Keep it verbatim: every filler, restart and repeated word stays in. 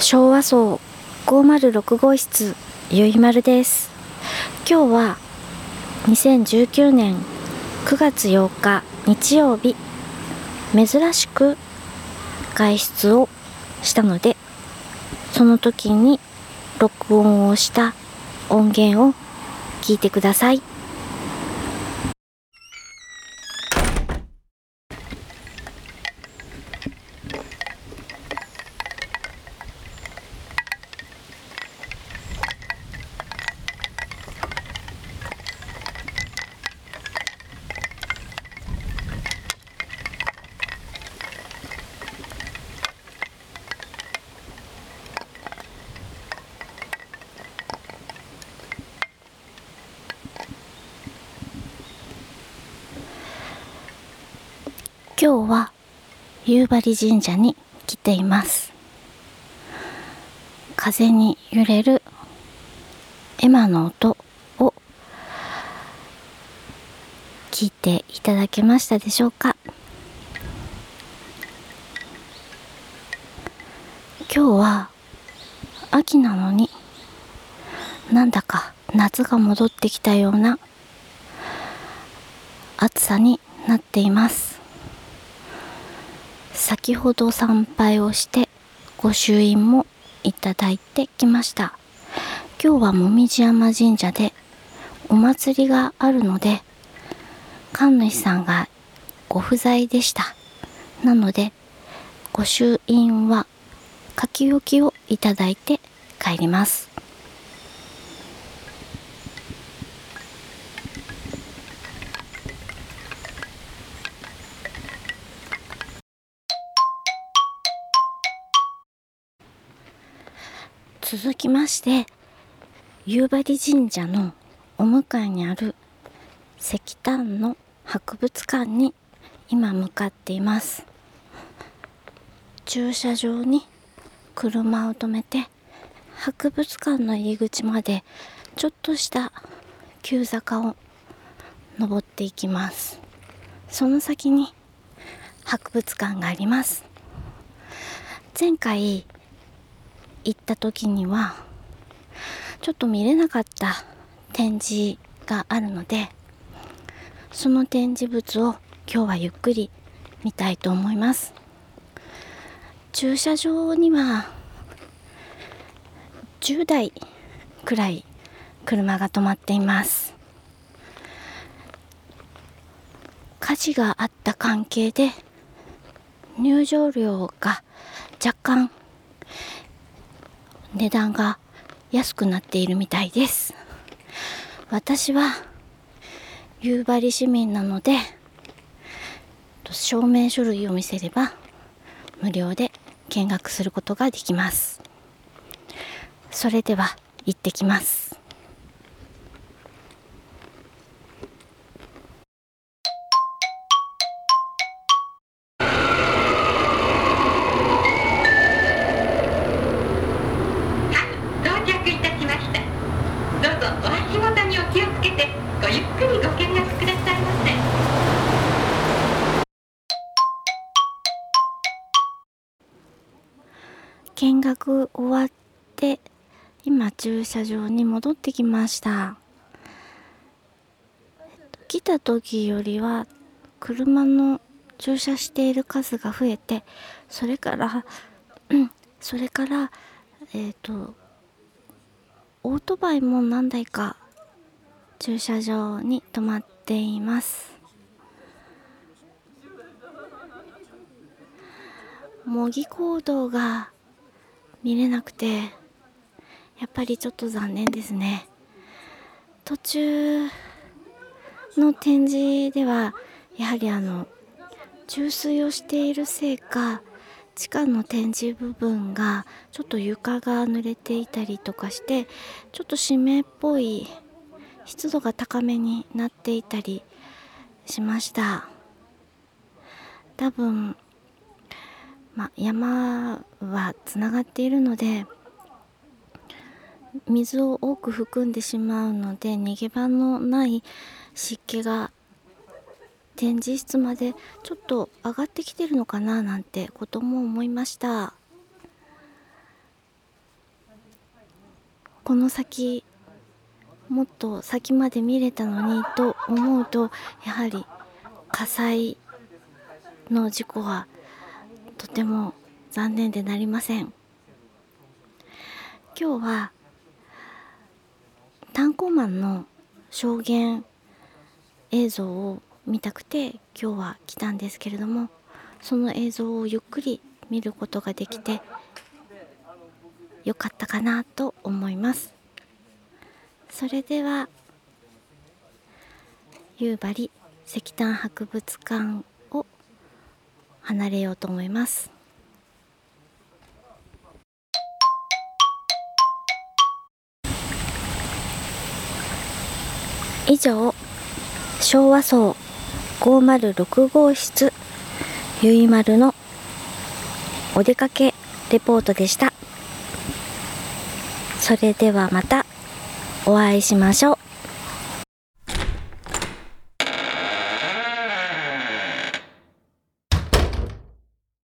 昭和荘ごーまるろく号室ゆいまるです。今日はにせんじゅうきゅうねんくがつようか日曜日、珍しく外出をしたので、その時に録音をした音源を聞いてください。今日は夕張神社に来ています。風に揺れる絵馬の音を聞いていただけましたでしょうか。今日は秋なのに、なんだか夏が戻ってきたような暑さになっています。先ほど参拝をして御朱印もいただいてきました。今日はもみじ山神社でお祭りがあるので、神主さんがご不在でした。なので御朱印は書き置きをいただいて帰ります。続きまして、夕張神社のお向かいにある石炭の博物館に今向かっています。駐車場に車を止めて、博物館の入り口までちょっとした急坂を登っていきます。その先に博物館があります。前回行った時にはちょっと見れなかった展示があるので、その展示物を今日はゆっくり見たいと思います。駐車場にはじゅうだいくらい車が止まっています。火事があった関係で入場料が若干値段が安くなっているみたいです。私は夕張市民なので、証明書類を見せれば無料で見学することができます。それでは行ってきます。見学終わって今駐車場に戻ってきました。来た時よりは車の駐車している数が増えて、それから、うん、それからえっとオートバイも何台か駐車場に止まっています。模擬行動が見れなくて、やっぱりちょっと残念ですね。途中の展示ではやはりあの注水をしているせいか、地下の展示部分がちょっと床が濡れていたりとかして、ちょっと湿っぽい、湿度が高めになっていたりしました。多分まあ、山はつながっているので、水を多く含んでしまうので、逃げ場のない湿気が展示室までちょっと上がってきてるのかななんてことも思いました。この先もっと先まで見れたのにと思うと、やはり火災の事故はとても残念でなりません。今日は炭鉱マンの証言映像を見たくて今日は来たんですけれども、その映像をゆっくり見ることができてよかったかなと思います。それでは夕張石炭博物館を離れようと思います。以上、昭和荘ごひゃくろく号室ゆいまるのお出かけレポートでした。それではまたお会いしましょう。